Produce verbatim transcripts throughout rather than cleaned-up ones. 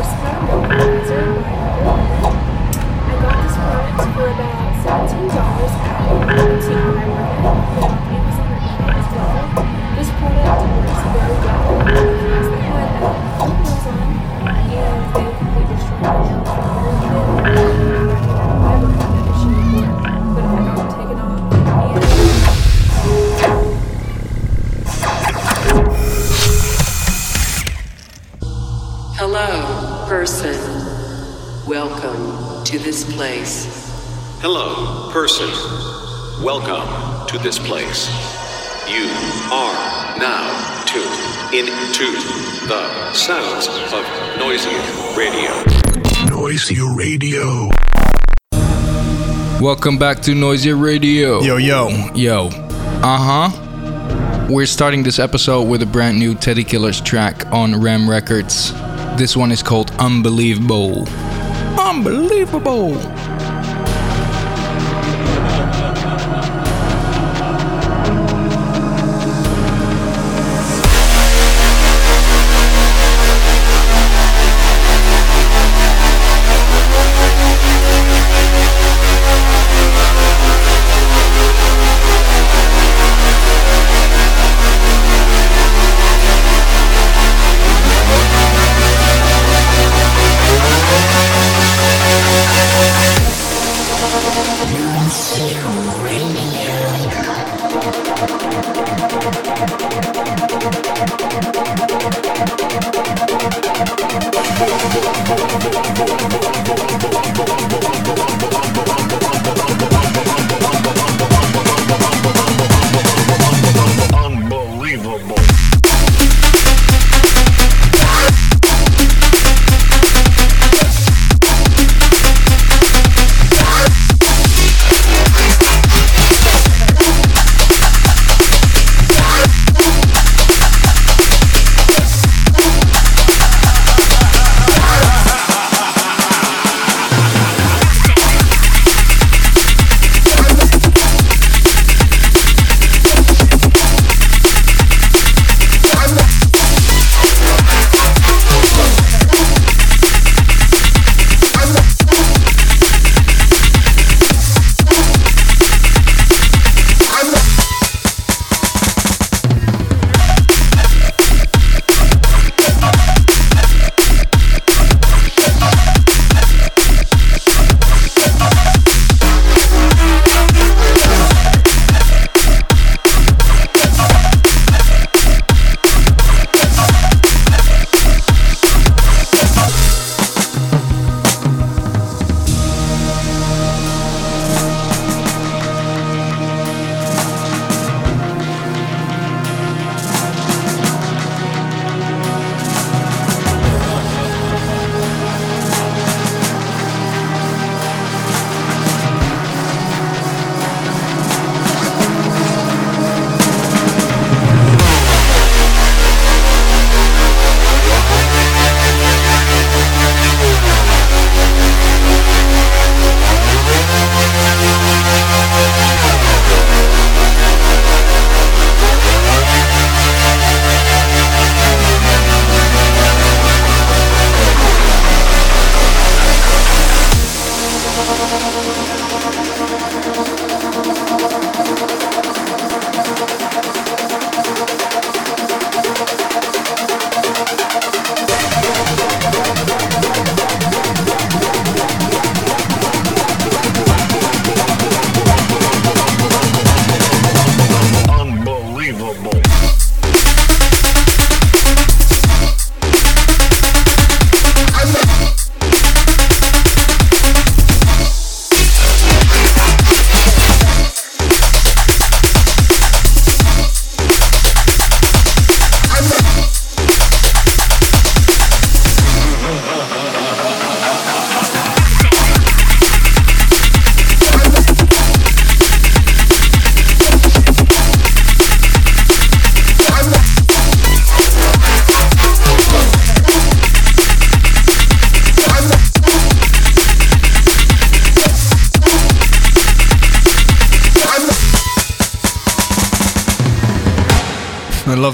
first time that I got this product for about seventeen dollars at M T G F Y T. It was under eight dollars. This product works very well. It's the one that goes on and they completely destroy it. I haven't had that issue before, but I got it taken off. Hello, person. Welcome to this place. Hello, person. Welcome to this place. You are now tuned into the sounds of Noisia Radio. Noisia Radio. Welcome back to Noisia Radio. Yo, yo. Yo. Uh-huh. We're starting this episode with a brand new Teddy Killers track on Ram Records. This one is called Unbelievable. Unbelievable!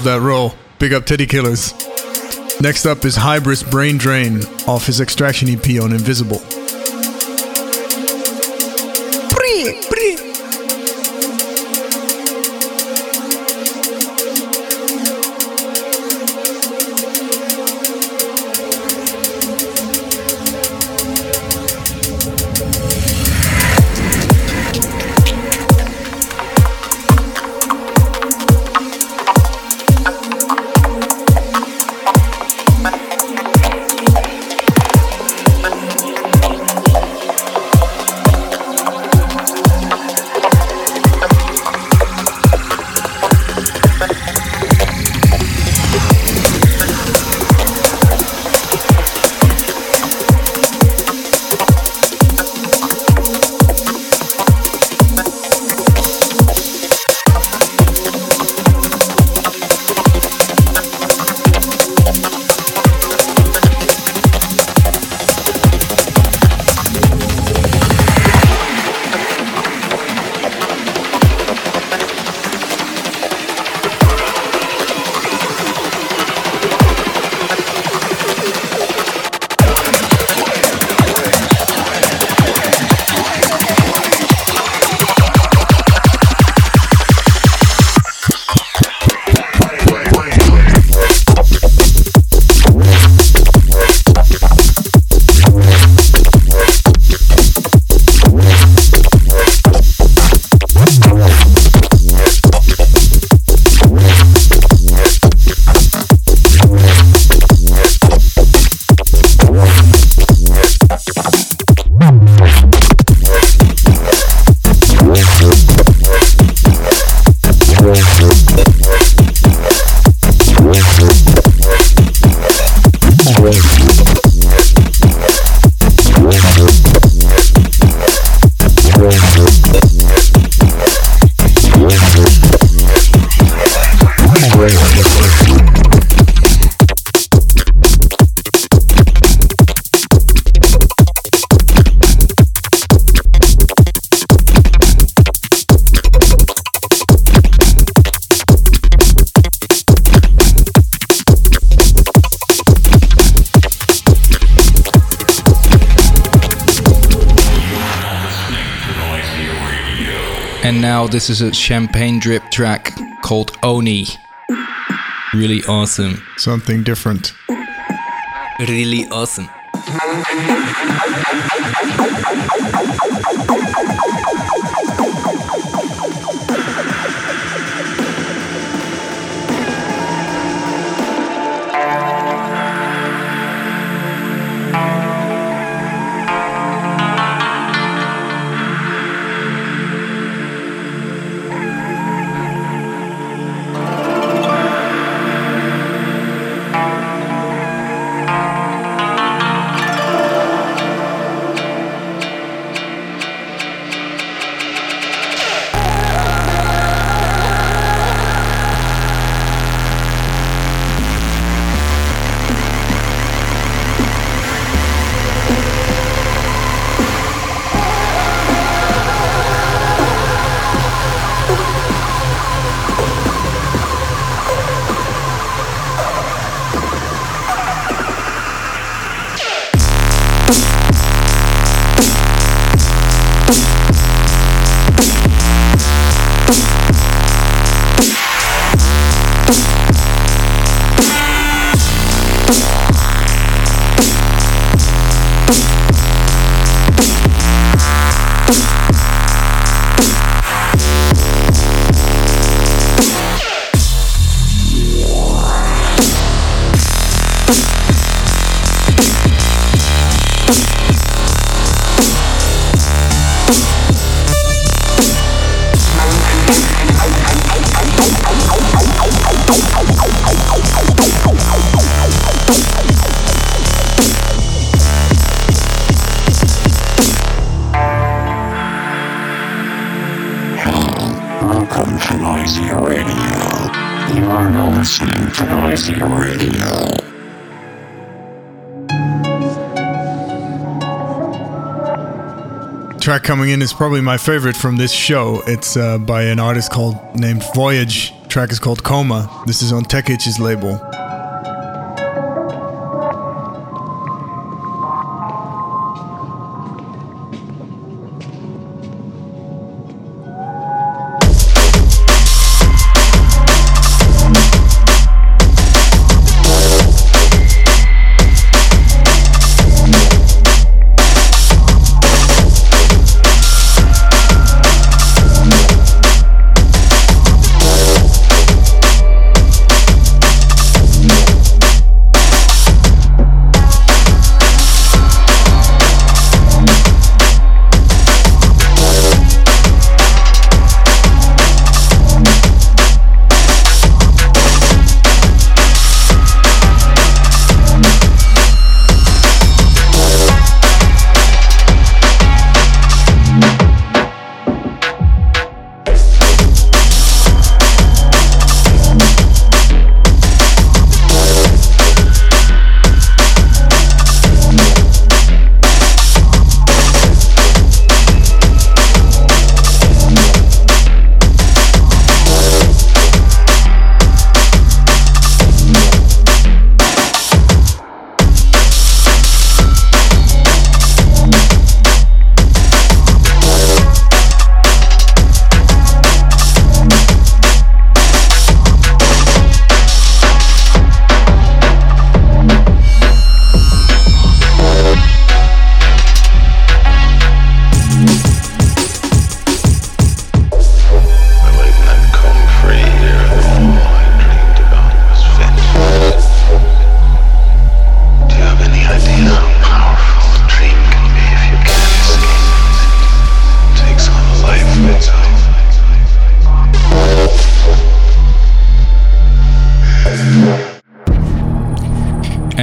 That roll. Big up Teddy Killers. Next up is Hybris Brain Drain off his Extraction E P on Invisible. Pre, pre. This is a champagne drip track called Oni. Really awesome. Something different. Really awesome. Track coming in is probably my favorite from this show. It's uh, by an artist called named Voyage. Track is called Coma. This is on Techichi's label.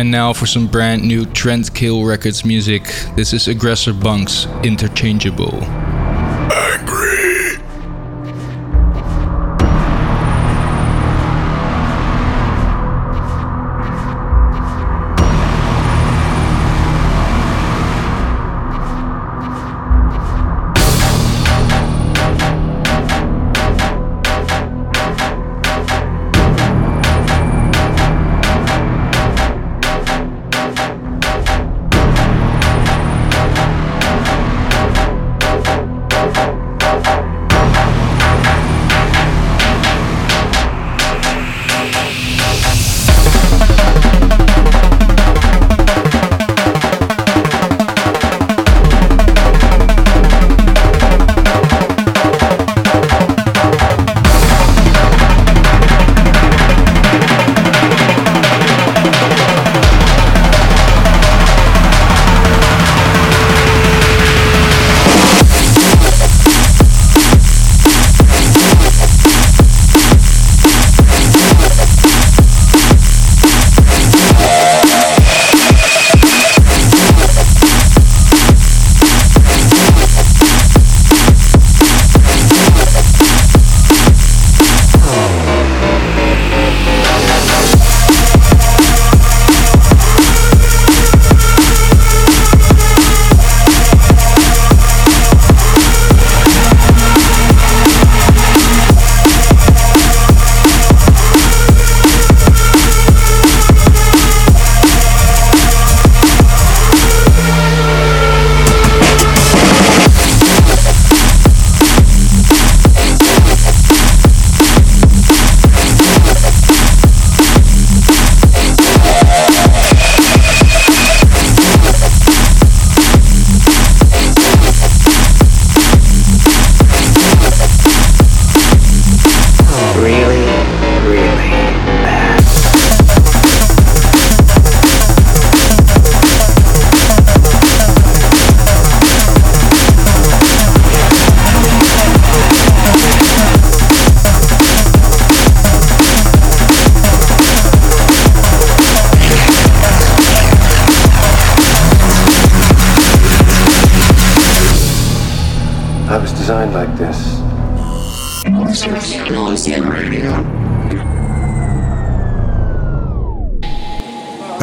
And now for some brand new Trent Kill Records music. This is Aggressor Bunks, Interchangeable.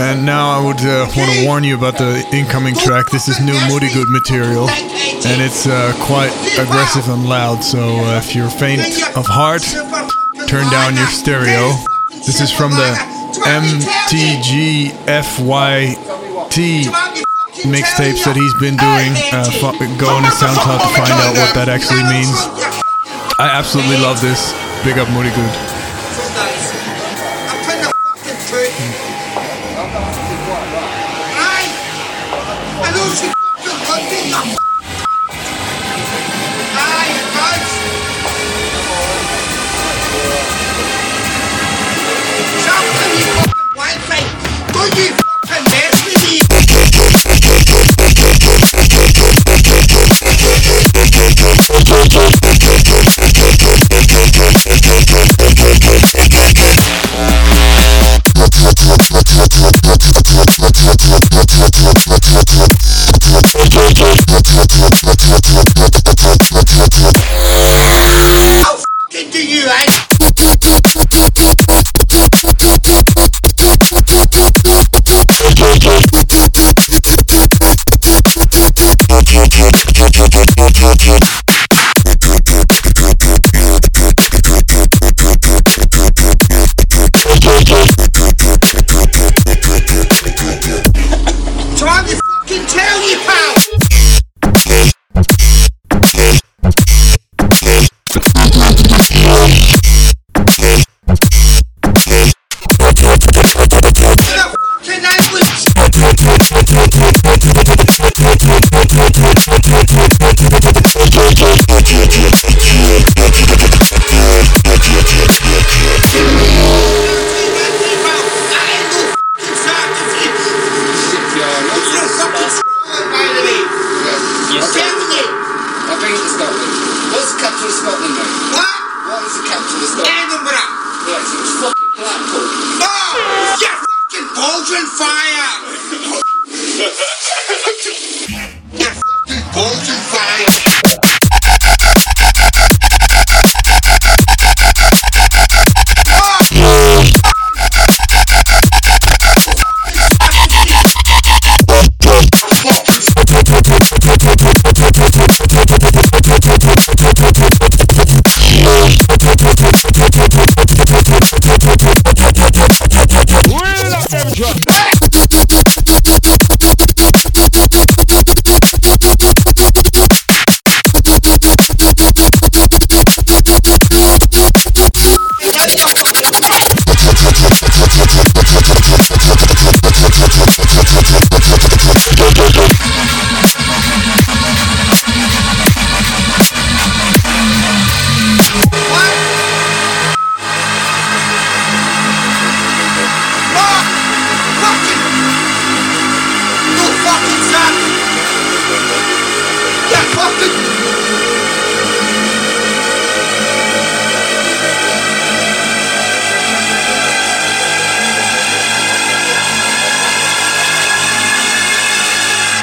And now I would uh, want to warn you about the incoming track. This is new Moody Good material, and it's uh, quite aggressive and loud, so uh, if you're faint of heart, turn down your stereo. This is from the M T G F Y T mixtapes that he's been doing. Uh, go on his SoundCloud to find out what that actually means. I absolutely love this. Big up Moody Good. fire! You're fucking born to fire!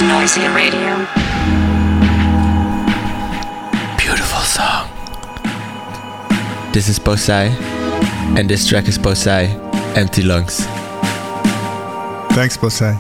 Noisia Radio. Beautiful song. This is Posey, and this track is Posey, Empty Lungs. Thanks, Posey.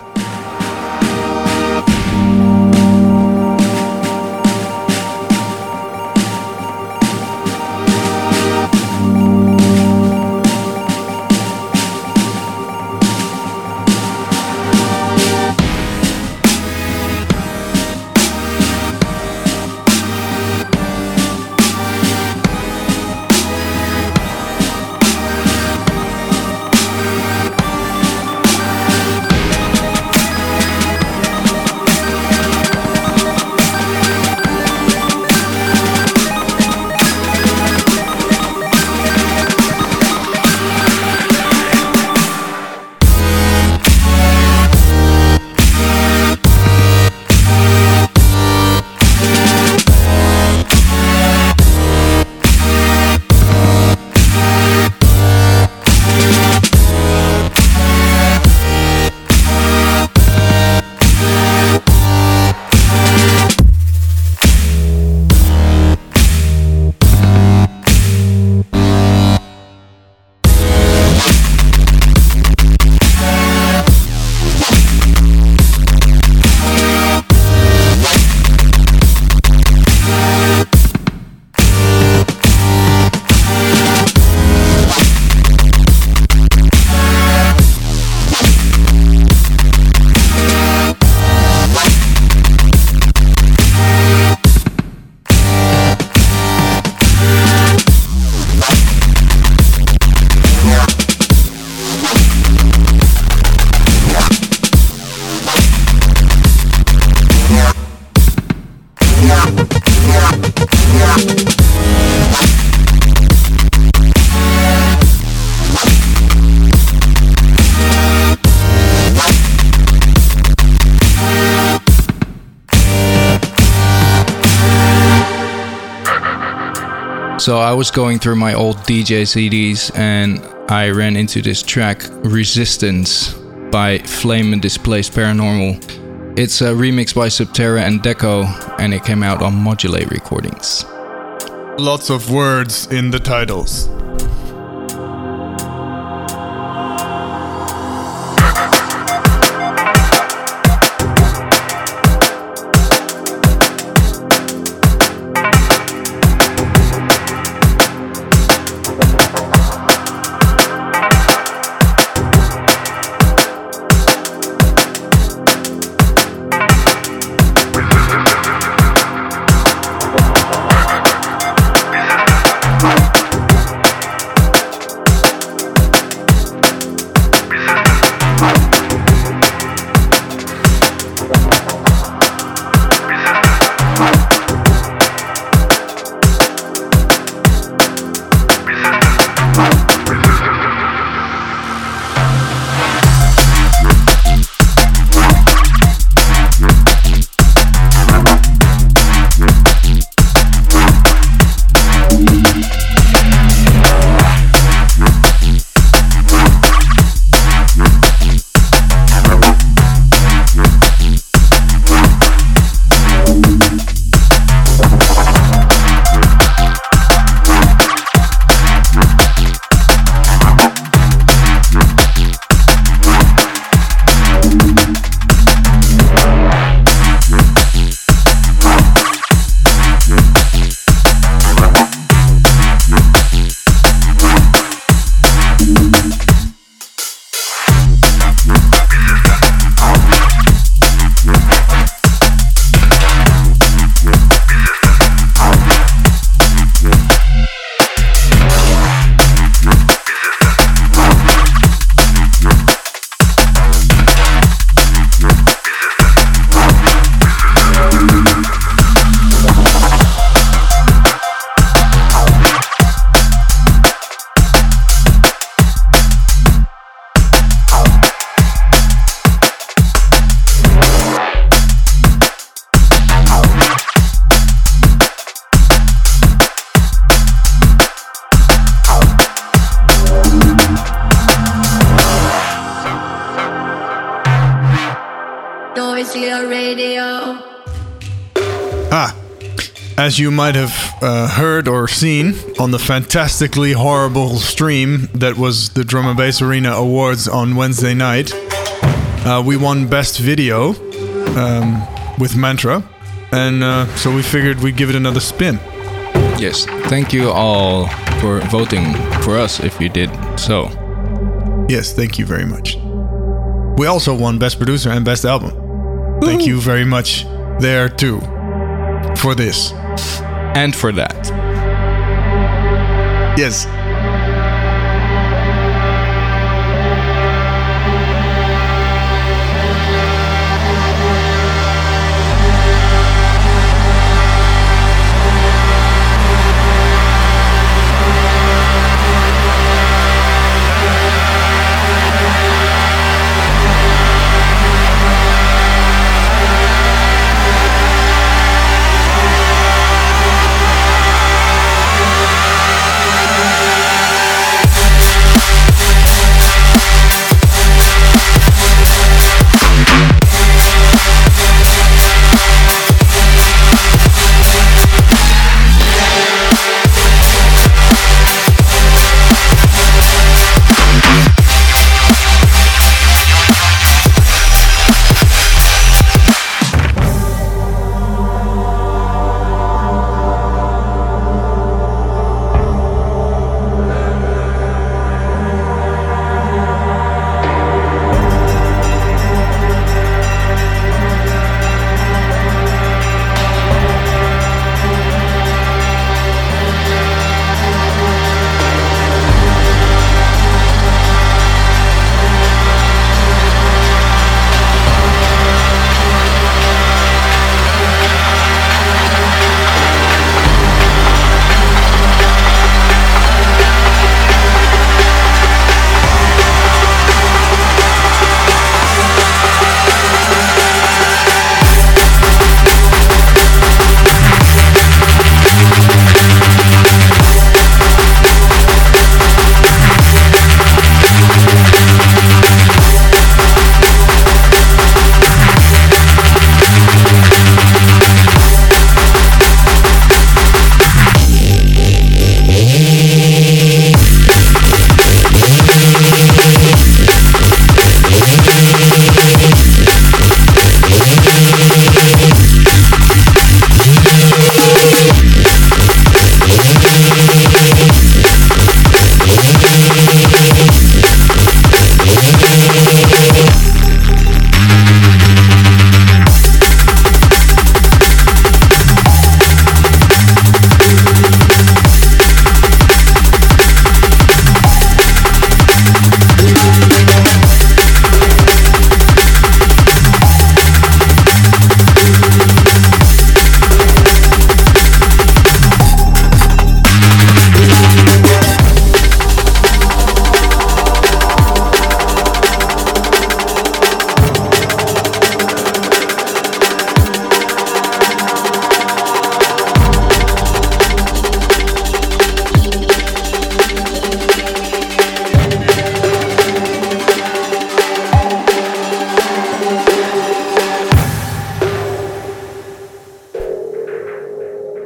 So I was going through my old D J C Ds and I ran into this track, Resistance, by Flame and Displaced Paranormal. It's a remix by Subterra and Deco, and it came out on Modulate Recordings. Lots of words in the titles. Noisia Radio. Ah, as you might have uh, heard or seen on the fantastically horrible stream that was the Drum and Bass Arena Awards on Wednesday night, uh, we won Best Video um, with Mantra, and uh, so we figured we'd give it another spin. Yes, thank you all for voting for us if you did so. Yes, thank you very much. We also won Best Producer and Best Album. Woo-hoo. Thank you very much there too. For this. And for that. Yes.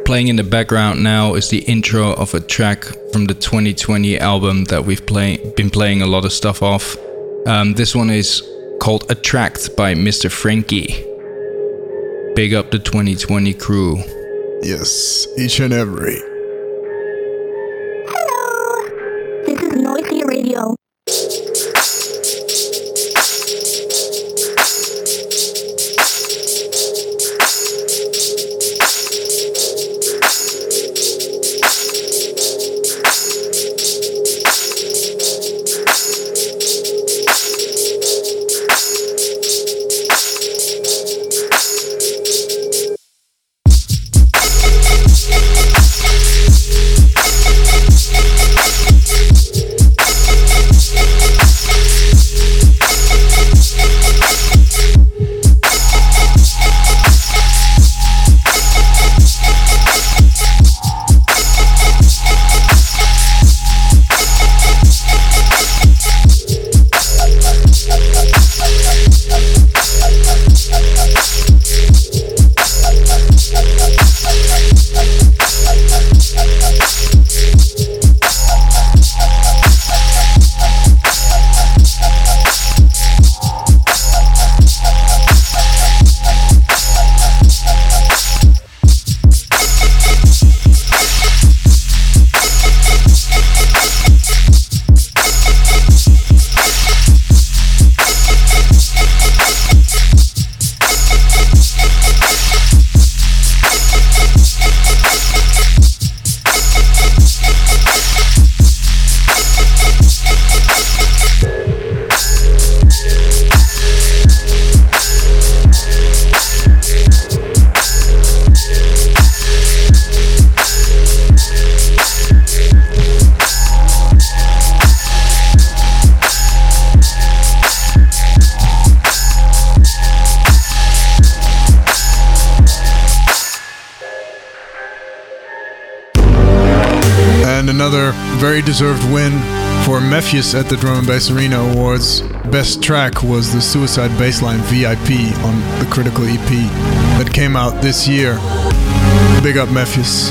Playing in the background now is the intro of a track from the twenty twenty album that we've play- been playing a lot of stuff off. Um, this one is called Attract by Mister Frankie. Big up the twenty twenty crew. Yes, each and every. Hello, this is Noisia Radio. another very deserved win for Mefjus at the Drum and Bass Arena Awards. Best track was the Suicide Bassline V I P on the Critical E P that came out this year. Big up Mefjus.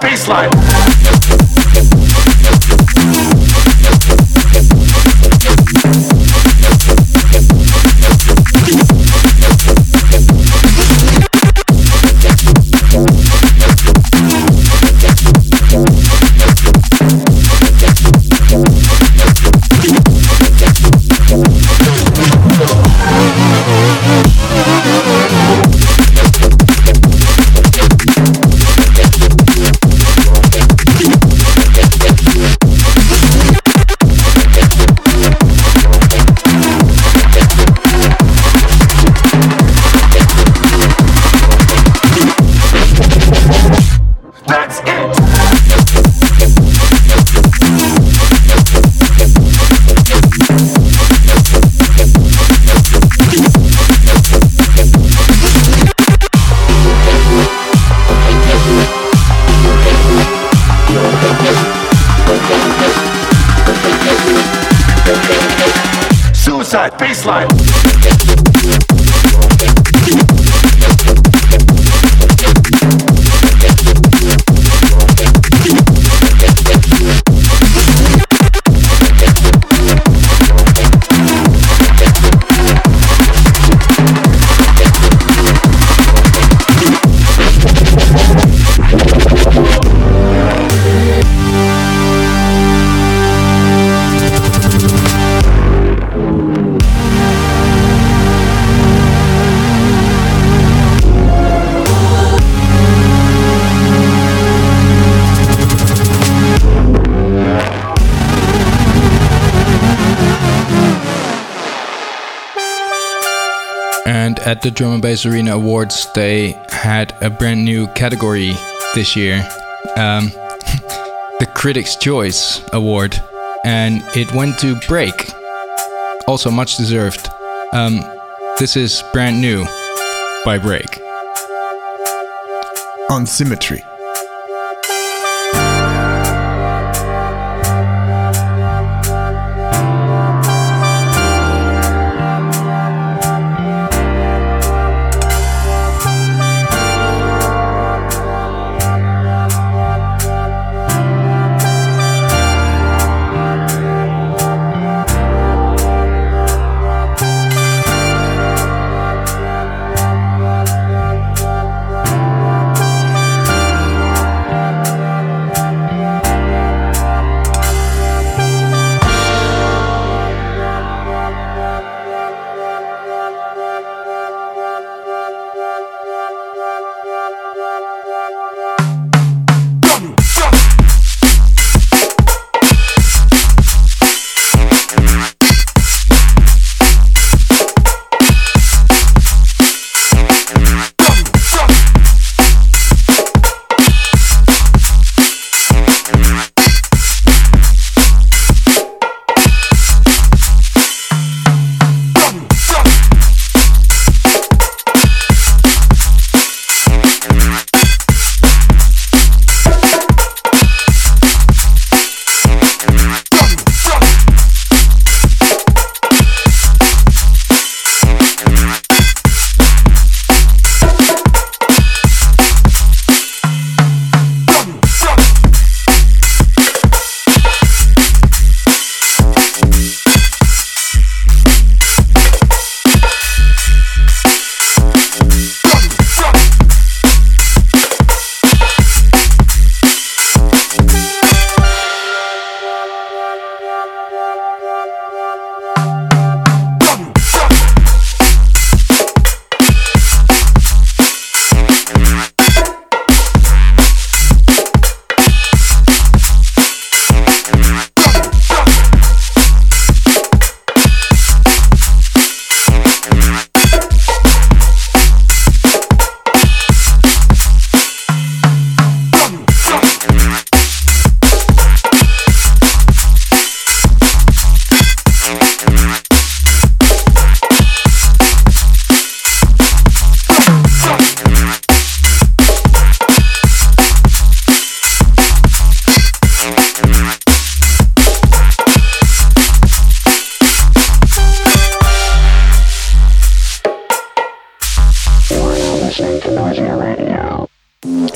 Baseline. At the Drum and Bass Arena Awards, they had a brand new category this year, um, the Critics' Choice Award, and it went to Break, also much deserved. Um, this is Brand New by Break. On Symmetry.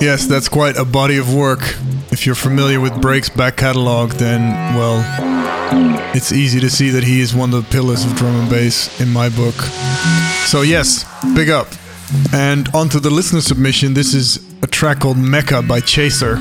Yes, that's quite a body of work. If you're familiar with Break's back catalog, then, well, it's easy to see that he is one of the pillars of drum and bass in my book. So yes, big up. And onto the listener submission, this is a track called Mecca by Chaser.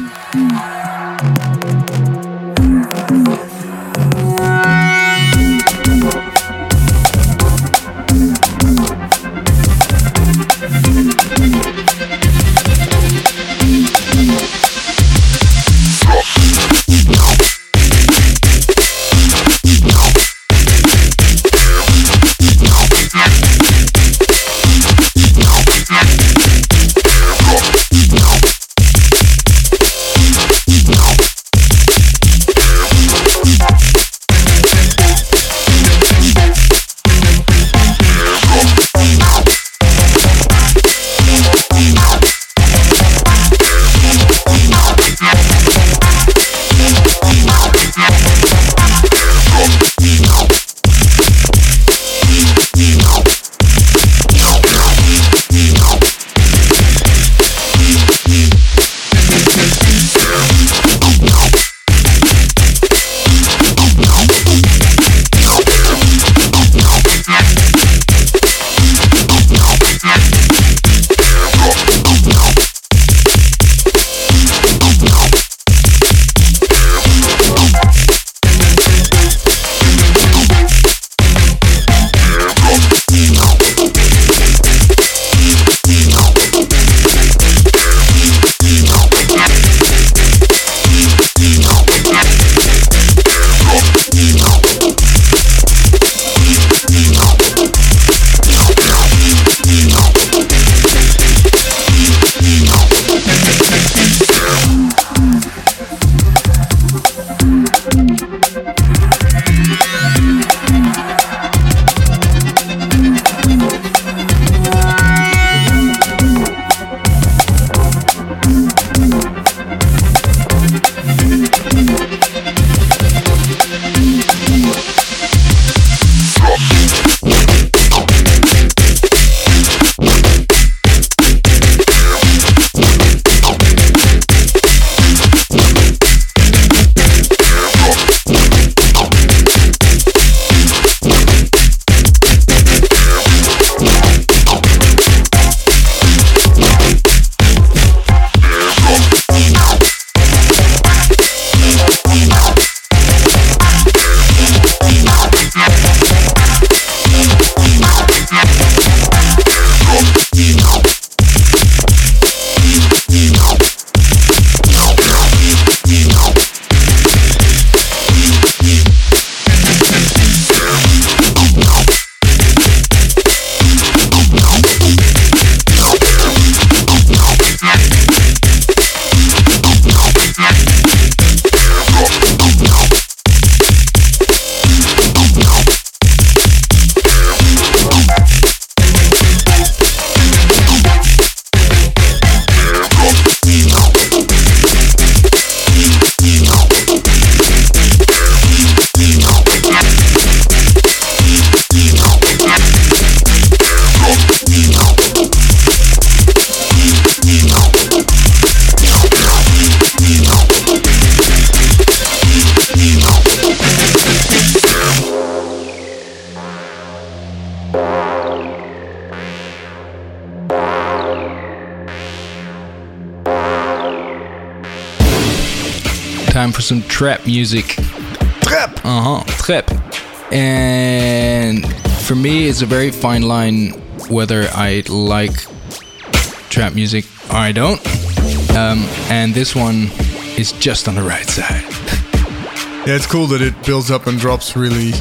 Time for some trap music. Trap! Uh-huh, trap. And for me, it's a very fine line whether I like trap music or I don't. Um, and this one is just on the right side. Yeah, it's cool that it builds up and drops really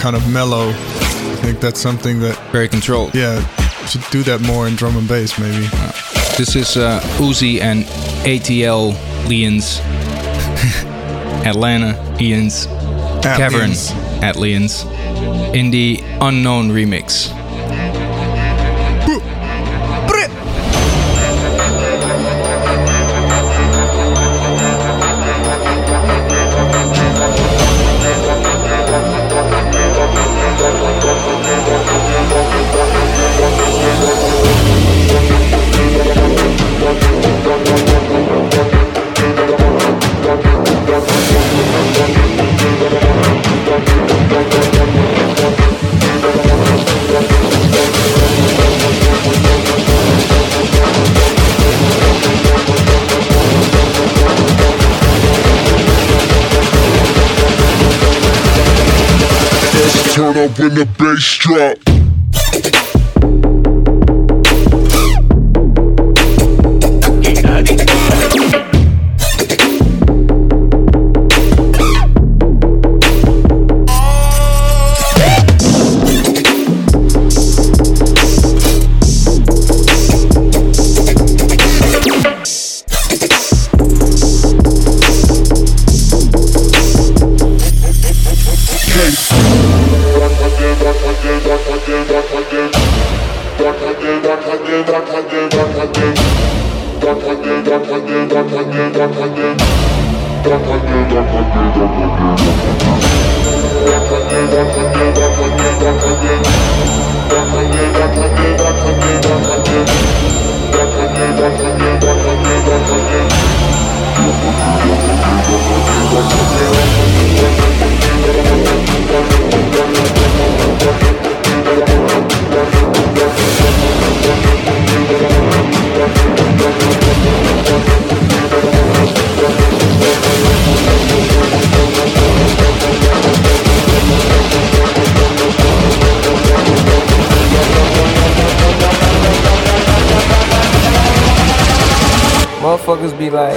kind of mellow. I think that's something that... Very controlled. Yeah, should do that more in drum and bass, maybe. Uh, this is uh, Uzi and ATLiens. Atlanta, Ian's, Cavern, ATLiens, in the Unknown remix. turn up when the bass drop. Motherfuckers be like...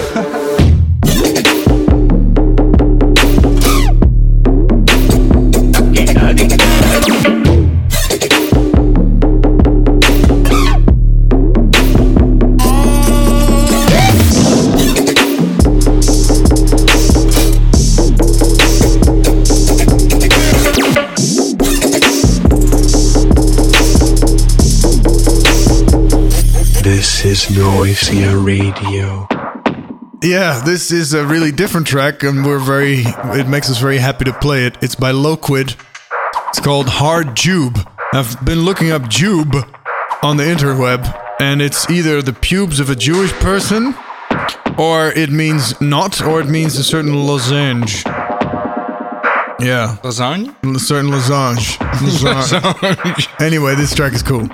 This is Noisia Radio. Yeah, this is a really different track, and we're very. It makes us very happy to play it. It's by Loquid. It's called Hard Jube. I've been looking up Jube on the interweb, and it's either the pubes of a Jewish person, or it means not, or it means a certain lozenge. Yeah. Lozenge? A certain lozenge. Lozenge. Anyway, this track is cool.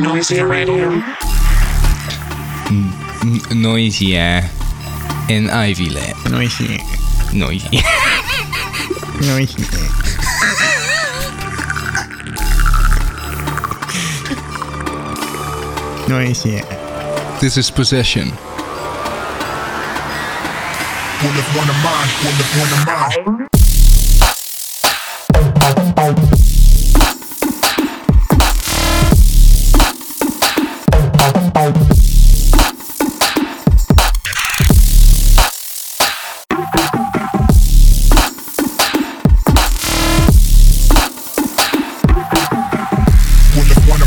Noisia Radio. N- Noisia and Ivy Lab. Noisia. Noisia. Noisia. Noisia. This is Possession. One of one of mine, one of one of mine. One of one of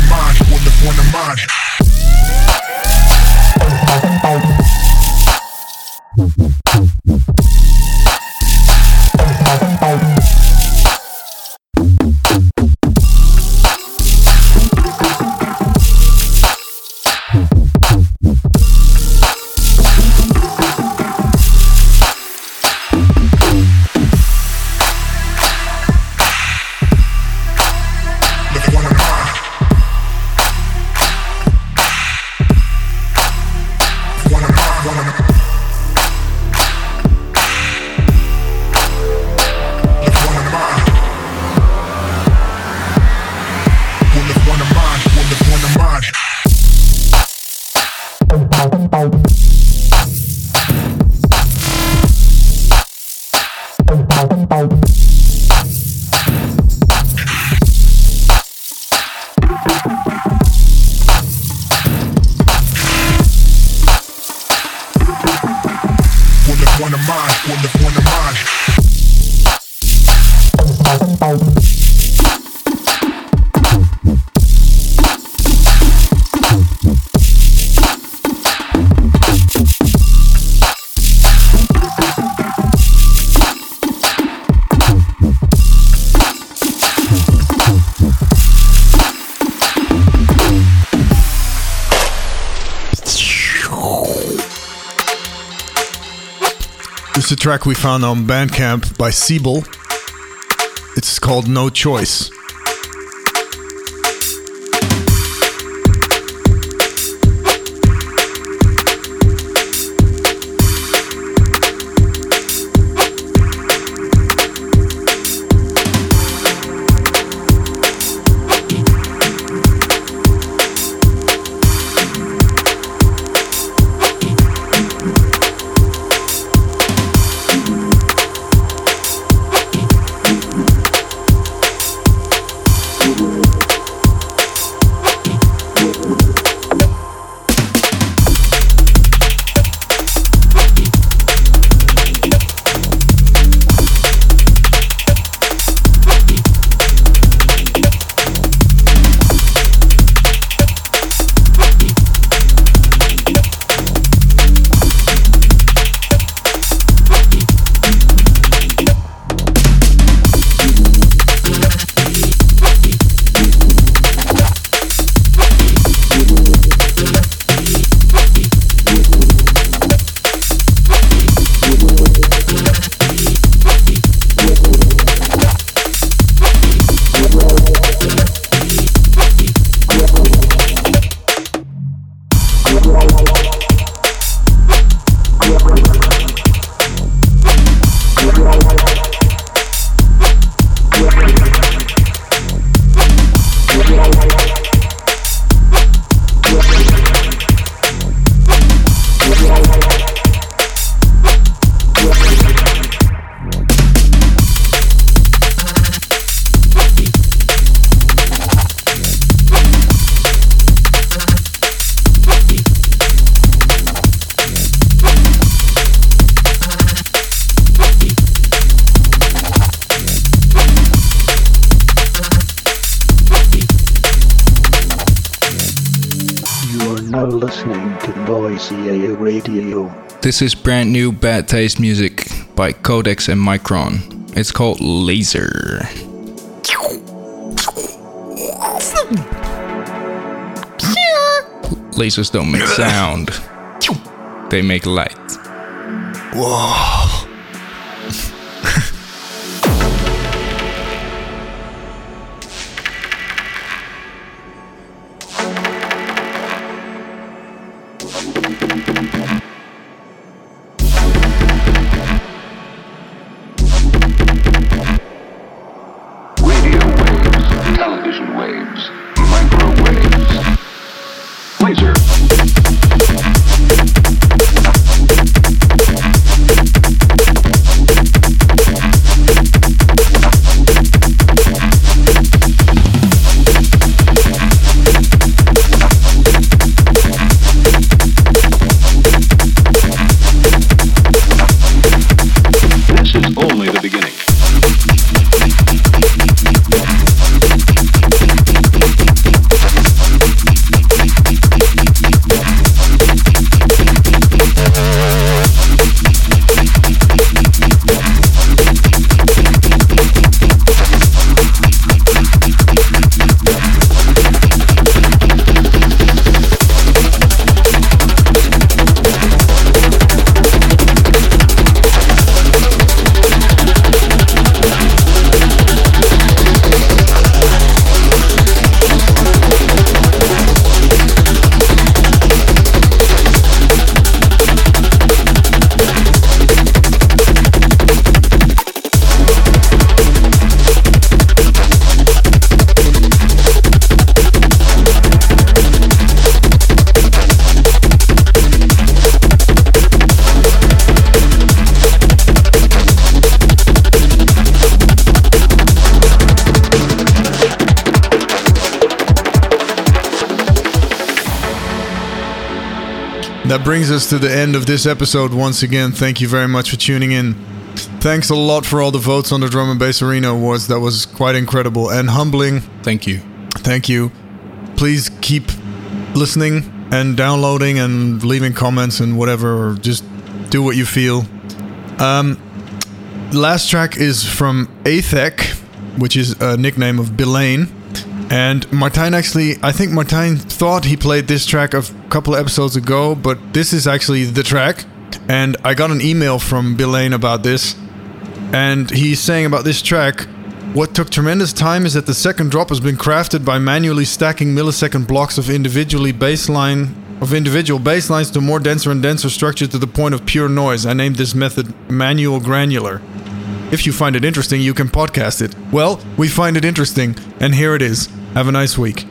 mine, one of one of mine. The track we found on Bandcamp by Siebel. It's called No Choice. This is brand new Bad Taste music by Codex and Micron. It's called Laser. Lasers don't make sound. They make light. Whoa. That brings us to the end of this episode once again. Thank you very much for tuning in. Thanks a lot for all the votes on the Drum and Bass Arena Awards. That was quite incredible and humbling. Thank you. Thank you. Please keep listening and downloading and leaving comments and whatever. Or just do what you feel. Um, last track is from Athek, which is a nickname of Bilane. And Martijn actually, I think Martijn thought he played this track a couple of episodes ago, but this is actually the track. And I got an email from Bilane about this. And he's saying about this track, what took tremendous time is that the second drop has been crafted by manually stacking millisecond blocks of individually baseline, of individual baselines to more denser and denser structure to the point of pure noise. I named this method manual granular. If you find it interesting, you can podcast it. Well, we find it interesting, and here it is. Have a nice week.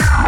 All right.